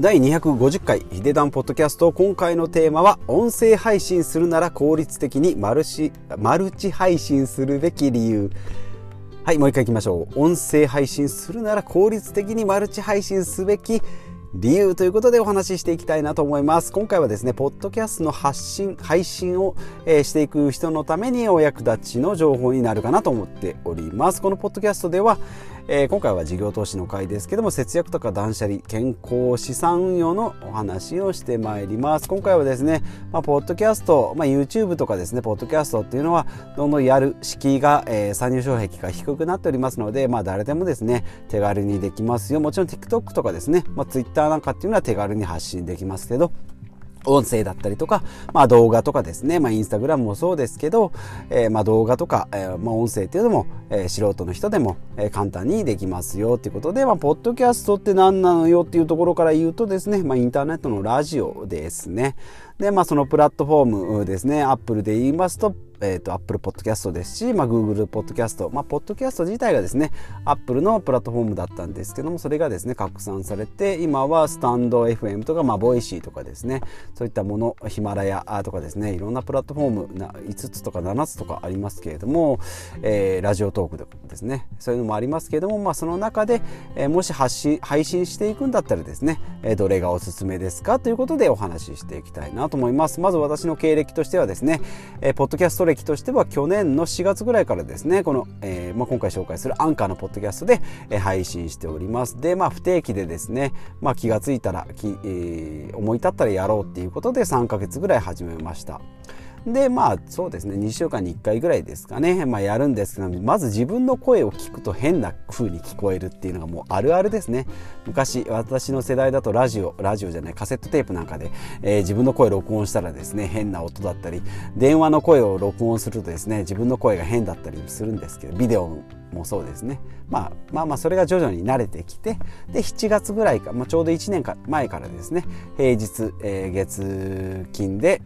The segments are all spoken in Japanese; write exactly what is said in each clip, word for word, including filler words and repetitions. だいにひゃくごじゅっかいヒデダンポッドキャスト、今回のテーマは音声配信するなら効率的にマルチ、マルチ配信するべき理由。はい、もう一回いきましょう。音声配信するなら効率的にマルチ配信すべき理由ということでお話ししていきたいなと思います。今回はですね、ポッドキャストの発信、配信を、えー、していく人のためにお役立ちの情報になるかなと思っております。このポッドキャストでは、えー、今回は事業投資の回ですけども、節約とか断捨離、健康、資産運用のお話をしてまいります。今回はですね、まあ、ポッドキャスト、まあ、YouTube とかですね、ポッドキャストっていうのは、どんどんやる敷居が、えー、参入障壁が低くなっておりますので、まあ、誰でもですね、手軽にできますよ。もちろん TikTok とかですね、まあ、Twitterなんかっていうのは手軽に発信できますけど、音声だったりとか、まあ、動画とかですね、まあ、インスタグラムもそうですけど、えー、まあ動画とか、えーまあ、音声っていうのも、えー、素人の人でも、えー、簡単にできますよということで、まあ、ポッドキャストって何なのよっていうところから言うとですね、まあ、インターネットのラジオですね。で、まあ、そのプラットフォームですね、Apple で言いますと、えっと、Apple Podcast ですし、まあ、Google Podcast、まあ、Podcast 自体がですね、Apple のプラットフォームだったんですけども、それがですね、拡散されて、今はスタンド エフエム とか、まあ、ボイシーとかですね、そういったもの、ヒマラヤとかですね、いろんなプラットフォーム、いつつとかななつとかありますけれども、えー、ラジオトークとかですね、そういうのもありますけれども、まあ、その中で、えー、もし発信、配信していくんだったらですね、えー、どれがおすすめですかということでお話ししていきたいなと思います。まず私の経歴としてはですね、えー、ポッドキャスト歴としては去年のしがつぐらいからですね、この、えーまあ、今回紹介するアンカーのポッドキャストで、えー、配信しております。で、まあ、不定期でですね、まあ、気がついたら、き、えー、思い立ったらやろうっていうことでさんかげつぐらい始めました。で、まあそうですね、にしゅうかんにいっかいぐらいですかね、まあ、やるんですけど、まず自分の声を聞くと変な風に聞こえるっていうのがもうあるあるですね。昔私の世代だとラジオラジオじゃないカセットテープなんかで、えー、自分の声を録音したらですね、変な音だったり、電話の声を録音するとですね、自分の声が変だったりするんですけど、ビデオもそうですね、まあ、まあまあそれが徐々に慣れてきて、でしちがつぐらいか、まあ、ちょうどいちねんまえからですね、平日、えー、月金で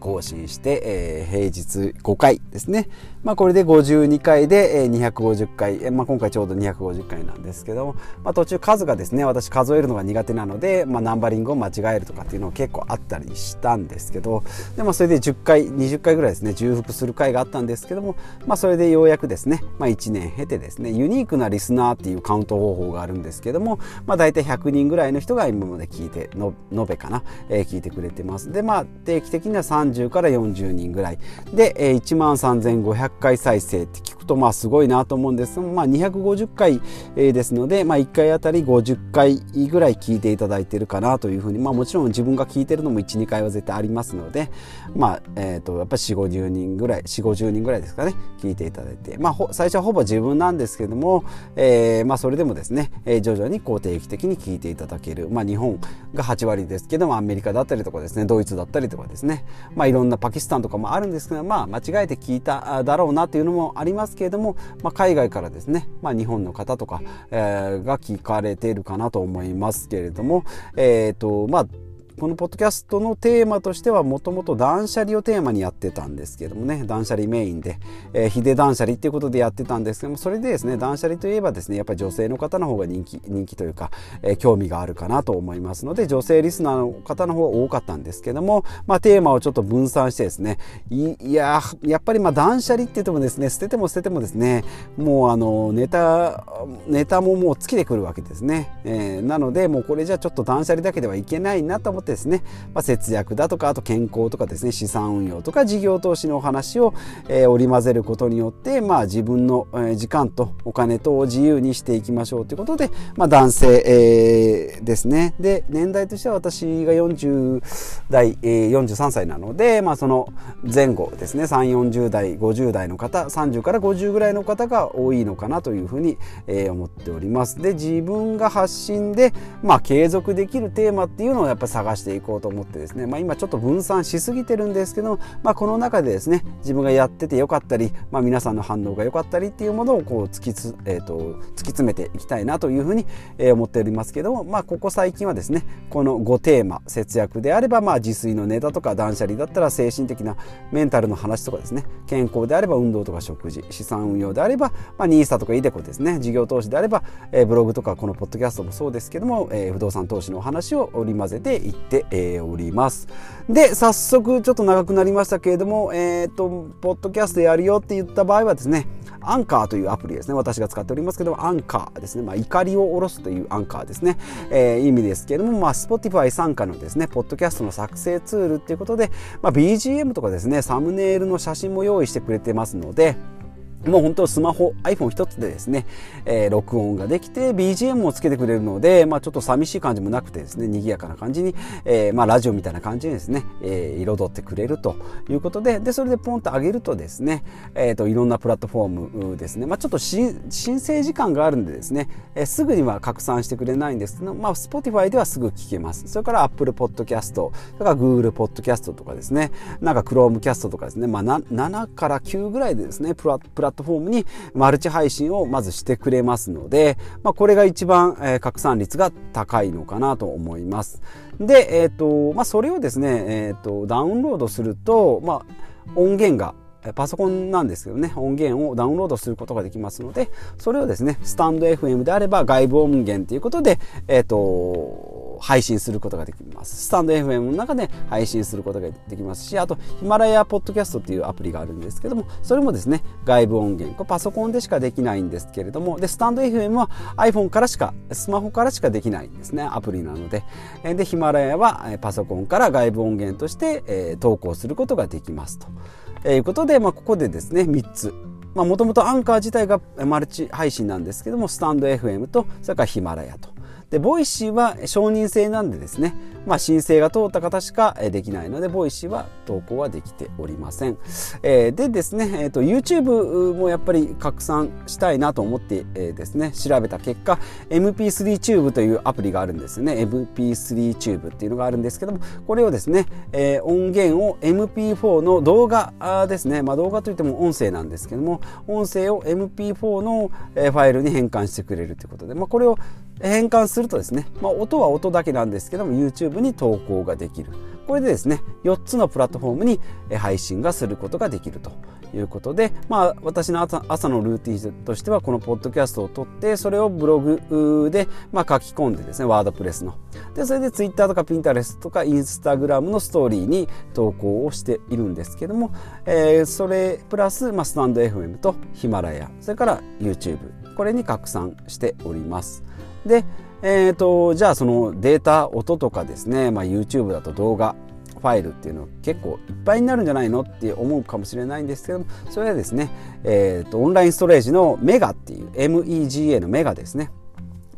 更新して、えー、平日ごかいですね。まあこれでごじゅうにかいで、えー、にひゃくごじゅっかい、えー、まあ今回ちょうどにひゃくごじゅっかいなんですけども、まあ途中数がですね、私数えるのが苦手なので、まあナンバリングを間違えるとかっていうのを結構あったりしたんですけど、でまあそれでじゅっかい、にじゅっかいぐらいですね、重複する回があったんですけども、まあそれでようやくですね、まあいちねん経てですね、ユニークなリスナーっていうカウント方法があるんですけども、まあ大体ひゃくにんぐらいの人が今まで聞いて、の、延べかな、えー、聞いてくれてます。でまあ定期的にはさんじゅうからよんじゅうにんぐらいで、えー、いちまんさんぜんごひゃくかい再生って聞くと、まあすごいなと思うんですが、まあ、にひゃくごじゅっかい、えー、ですので、まあ、いっかいあたりごじゅっかいぐらい聞いていただいてるかなというふうに、まあ、もちろん自分が聞いてるのも いち、にかいは絶対ありますので、まあえー、とやっぱりよんじゅうごじゅうにんぐらいよんじゅうごじゅうにんぐらいですかね、聞いていただいて、まあ、最初はほぼ自分なんですけども、えーまあ、それでもですね、えー、徐々にこう定期的に聞いていただける、まあ、日本がはちわりですけども、アメリカだったりとかですね、ドイツだったりとかですね、まあ、いろんなパキスタンとかもあるんですけど、まあ、間違えて聞いただろうなというのもありますけれども、まあ、海外からですね、まあ、日本の方とか、えー、が聞かれているかなと思いますけれども、えーとまあこのポッドキャストのテーマとしてはもともと断捨離をテーマにやってたんですけどもね、断捨離メインで、えー、ヒデ断捨離っていうことでやってたんですけども、それでですね、断捨離といえばですね、やっぱり女性の方の方が人気、人気というか、えー、興味があるかなと思いますので、女性リスナーの方の方が多かったんですけども、まあテーマをちょっと分散してですね、い、いやー、やっぱりまあ断捨離って言ってもですね、捨てても捨ててもですね、もうあのネタ、ネタももう尽きてくるわけですね。えー、なのでもうこれじゃちょっと断捨離だけではいけないなと思ってですね、まあ、節約だとか、あと健康とかですね、資産運用とか事業投資のお話を、えー、織り交ぜることによって、まあ、自分の、えー、時間とお金とを自由にしていきましょうということで、まあ、男性、えー、ですね。で、年代としては私がよんじゅうだい、えー、よんじゅうさんさいなので、まあ、その前後ですね、さんじゅう、よんじゅうだい、ごじゅうだいの方、さんじゅうからごじゅうぐらいの方が多いのかなというふうに、えー、思っております。で、自分が発信で、まあ、継続できるテーマっていうのをやっぱり探していこうと思ってですね、まあ、今ちょっと分散しすぎてるんですけど、まあ、この中でですね、自分がやっててよかったり、まあ、皆さんの反応がよかったりっていうものをこう 突きつ、えーと、突き詰めていきたいなというふうに思っておりますけども、まあ、ここ最近はですね、このごテーマ、節約であればまあ自炊のネタとか、断捨離だったら精神的なメンタルの話とかですね、健康であれば運動とか食事、資産運用であれば、まあ、ニーサとかイデコですね、事業投資であれば、えー、ブログとかこのポッドキャストもそうですけども、えー、不動産投資のお話を織り交ぜていって、えー、おります。で、早速ちょっと長くなりましたけれども、えー、とポッドキャストやるよって言った場合はですね、アンカーというアプリですね、私が使っておりますけども、アンカーですね、まあ、怒りを下ろすというアンカーですね、えー、意味ですけれども、まあ、Spotify 傘下のですねポッドキャストの作成ツールということで、まあ、ビージーエム とかですねサムネイルの写真も用意してくれてますので、もう本当スマホ iPhone 一つでですね、えー、録音ができて ビージーエム もつけてくれるので、まあ、ちょっと寂しい感じもなくてですね、賑やかな感じに、えーまあ、ラジオみたいな感じにですね、えー、彩ってくれるということで、でそれでポンと上げるとですね、えー、といろんなプラットフォームですね、まあ、ちょっと申請時間があるんでですね、えー、すぐには拡散してくれないんですけど、まあ、Spotify ではすぐ聞けます。それから Apple Podcast とか Google Podcast とかですね、なんか Chromecast とかですね、まあ、ななからきゅうぐらいでですねプラットプラットフォームにマルチ配信をまずしてくれますので、まあ、これが一番、えー、拡散率が高いのかなと思います。で、えーとまあ、それをですね、えーとダウンロードすると、まあ、音源がパソコンなんですけどね、音源をダウンロードすることができますので、それをですねスタンド エフエム であれば外部音源ということで、えーと、配信することができます。スタンド エフエム の中で配信することができますし、あとヒマラヤポッドキャストというアプリがあるんですけども、それもですね外部音源、これパソコンでしかできないんですけれども、でスタンド エフエム は iPhone からしか、スマホからしかできないんですね、アプリなので。でヒマラヤはパソコンから外部音源として、えー、投稿することができますということで、まあ、ここでですねみっつ、もともとアンカー自体がマルチ配信なんですけども、スタンド エフエム とそれからヒマラヤと、でボイシーは承認制なんでですね、まあ、申請が通った方しかできないので、ボイシーは投稿はできておりません。えー、でですね、えーと、YouTube もやっぱり拡散したいなと思って、えー、ですね調べた結果、 エムピースリーチューブ というアプリがあるんですよね。 エムピースリーチューブ っていうのがあるんですけども、これをですね、えー、音源を エムピーフォー の動画ですね、まあ、動画といっても音声なんですけども、音声を エムピーフォー のファイルに変換してくれるということで、まあ、これを変換するとですね、まあ、音は音だけなんですけども YouTube に投稿ができる。これでですねよっつのプラットフォームに配信がすることができるということで、まあ、私の 朝, 朝のルーティンとしてはこのポッドキャストを撮って、それをブログで、まあ、書き込んでですねワードプレスので、それで Twitter とか Pinterest とか Instagram のストーリーに投稿をしているんですけども、えー、それプラス、まあ、スタンド エフエム とヒマラヤ、それから YouTube、 これに拡散しております。で、えーと、じゃあそのデータ、音とかですね、まあ、YouTube だと動画ファイルっていうの結構いっぱいになるんじゃないのって思うかもしれないんですけども、それはですね、えーと、オンラインストレージのメガっていう メガ のメガですね、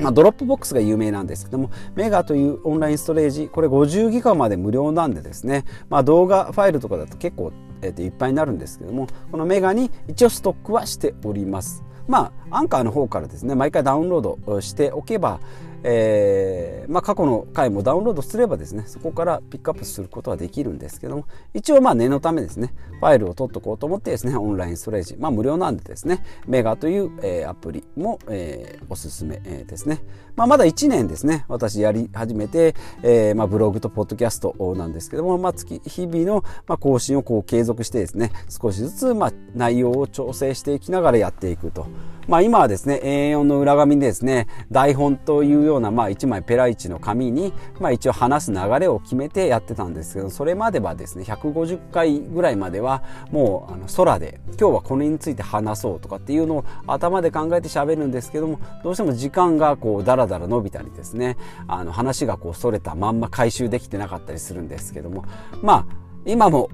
まあ、ドロップボックスが有名なんですけども、メガというオンラインストレージ、これごじゅうギガまで無料なんでですね、まあ、動画ファイルとかだと結構、えーと、いっぱいになるんですけども、このメガに一応ストックはしております。まあ、アンカーの方からですね毎回ダウンロードしておけば、えーまあ、過去の回もダウンロードすればですねそこからピックアップすることはできるんですけども、一応まあ念のためですねファイルを取っとこうと思ってですね、オンラインストレージ、まあ、無料なんでですねメガという、えー、アプリも、えー、おすすめですね、まあ、まだいちねんですね私やり始めて、えーまあ、ブログとポッドキャストなんですけども、まあ、月日々の、まあ、更新をこう継続してですね少しずつ、まあ、内容を調整していきながらやっていくと。まあ、今はですね エーよん の裏紙にですね台本というような、まあ、いちまいペラいちの紙に、まあ、一応話す流れを決めてやってたんですけど、それまではですねひゃくごじゅっかいぐらいまではもうあの空で今日はこれについて話そうとかっていうのを頭で考えて喋るんですけども、どうしても時間がこうだらだら伸びたりですね、あの話がこうそれたまんま回収できてなかったりするんですけども、まあ今も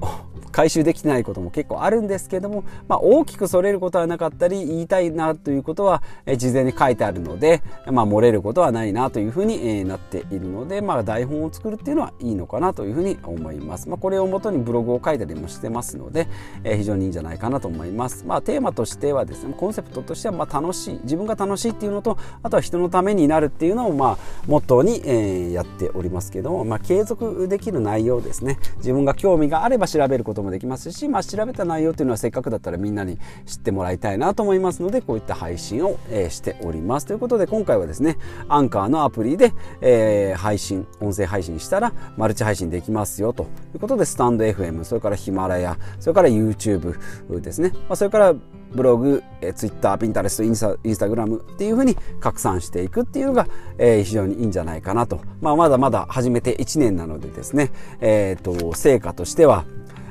回収できてないことも結構あるんですけども、まあ、大きくそれることはなかったり言いたいなということは事前に書いてあるので、まあ、漏れることはないなというふうになっているので、まあ、台本を作るっていうのはいいのかなというふうに思います。まあ、これをもとにブログを書いたりもしてますので、えー、非常にいいんじゃないかなと思います。まあ、テーマとしてはですね、コンセプトとしてはまあ楽しい、自分が楽しいっていうのと、あとは人のためになるっていうのをまあモットーに、えー、やっておりますけども、まあ、継続できる内容ですね、自分が興味があれば調べることもできますし、まあ、調べた内容というのはせっかくだったらみんなに知ってもらいたいなと思いますので、こういった配信を、えー、しておりますということで、今回はですねアンカーのアプリで、えー、配信、音声配信したらマルチ配信できますよということで、スタンド エフエム、 それからヒマラヤ、それから YouTube ですね、まあ、それからブログ、えー、Twitter、Pinterest、インスタ、インスタグラムっていう風に拡散していくっていうのが、えー、非常にいいんじゃないかなと。まあ、まだまだ始めていちねんなのでですね、えーと、成果としては、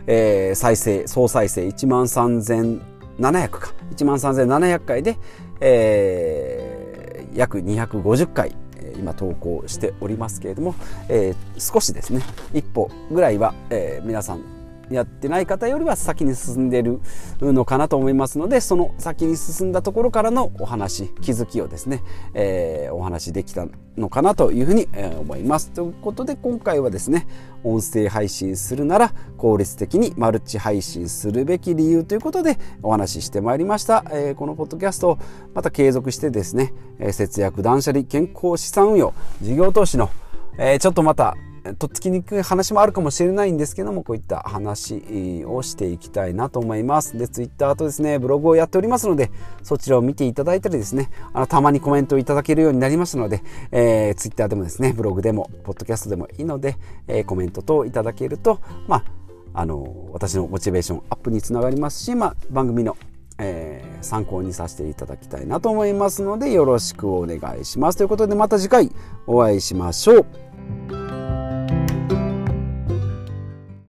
えー、再生、総再生 いちまんさんぜんななひゃく か。いちまんさんぜんななひゃくかいで、えー、約にひゃくごじゅっかい。今投稿しておりますけれども、えー、少しですね一歩ぐらいは、えー、皆さんやってない方よりは先に進んでいるのかなと思いますので、その先に進んだところからのお話、気づきをですね、えー、お話できたのかなというふうに思います。ということで今回はですね、音声配信するなら効率的にマルチ配信するべき理由ということでお話ししてまいりました、えー、このポッドキャストをまた継続してですね、節約断捨離、健康資産運用、事業投資の、えー、ちょっとまたとっつきにくい話もあるかもしれないんですけども、こういった話をしていきたいなと思います。で、ツイッターとですね、ブログをやっておりますので、そちらを見ていただいたりですね、あのたまにコメントをいただけるようになりましたので、えー、ツイッターでもですね、ブログでも、ポッドキャストでもいいので、えー、コメント等いただけると、まあ、あの、私のモチベーションアップにつながりますし、まあ、番組のえー、参考にさせていただきたいなと思いますので、よろしくお願いします。ということでまた次回お会いしましょう。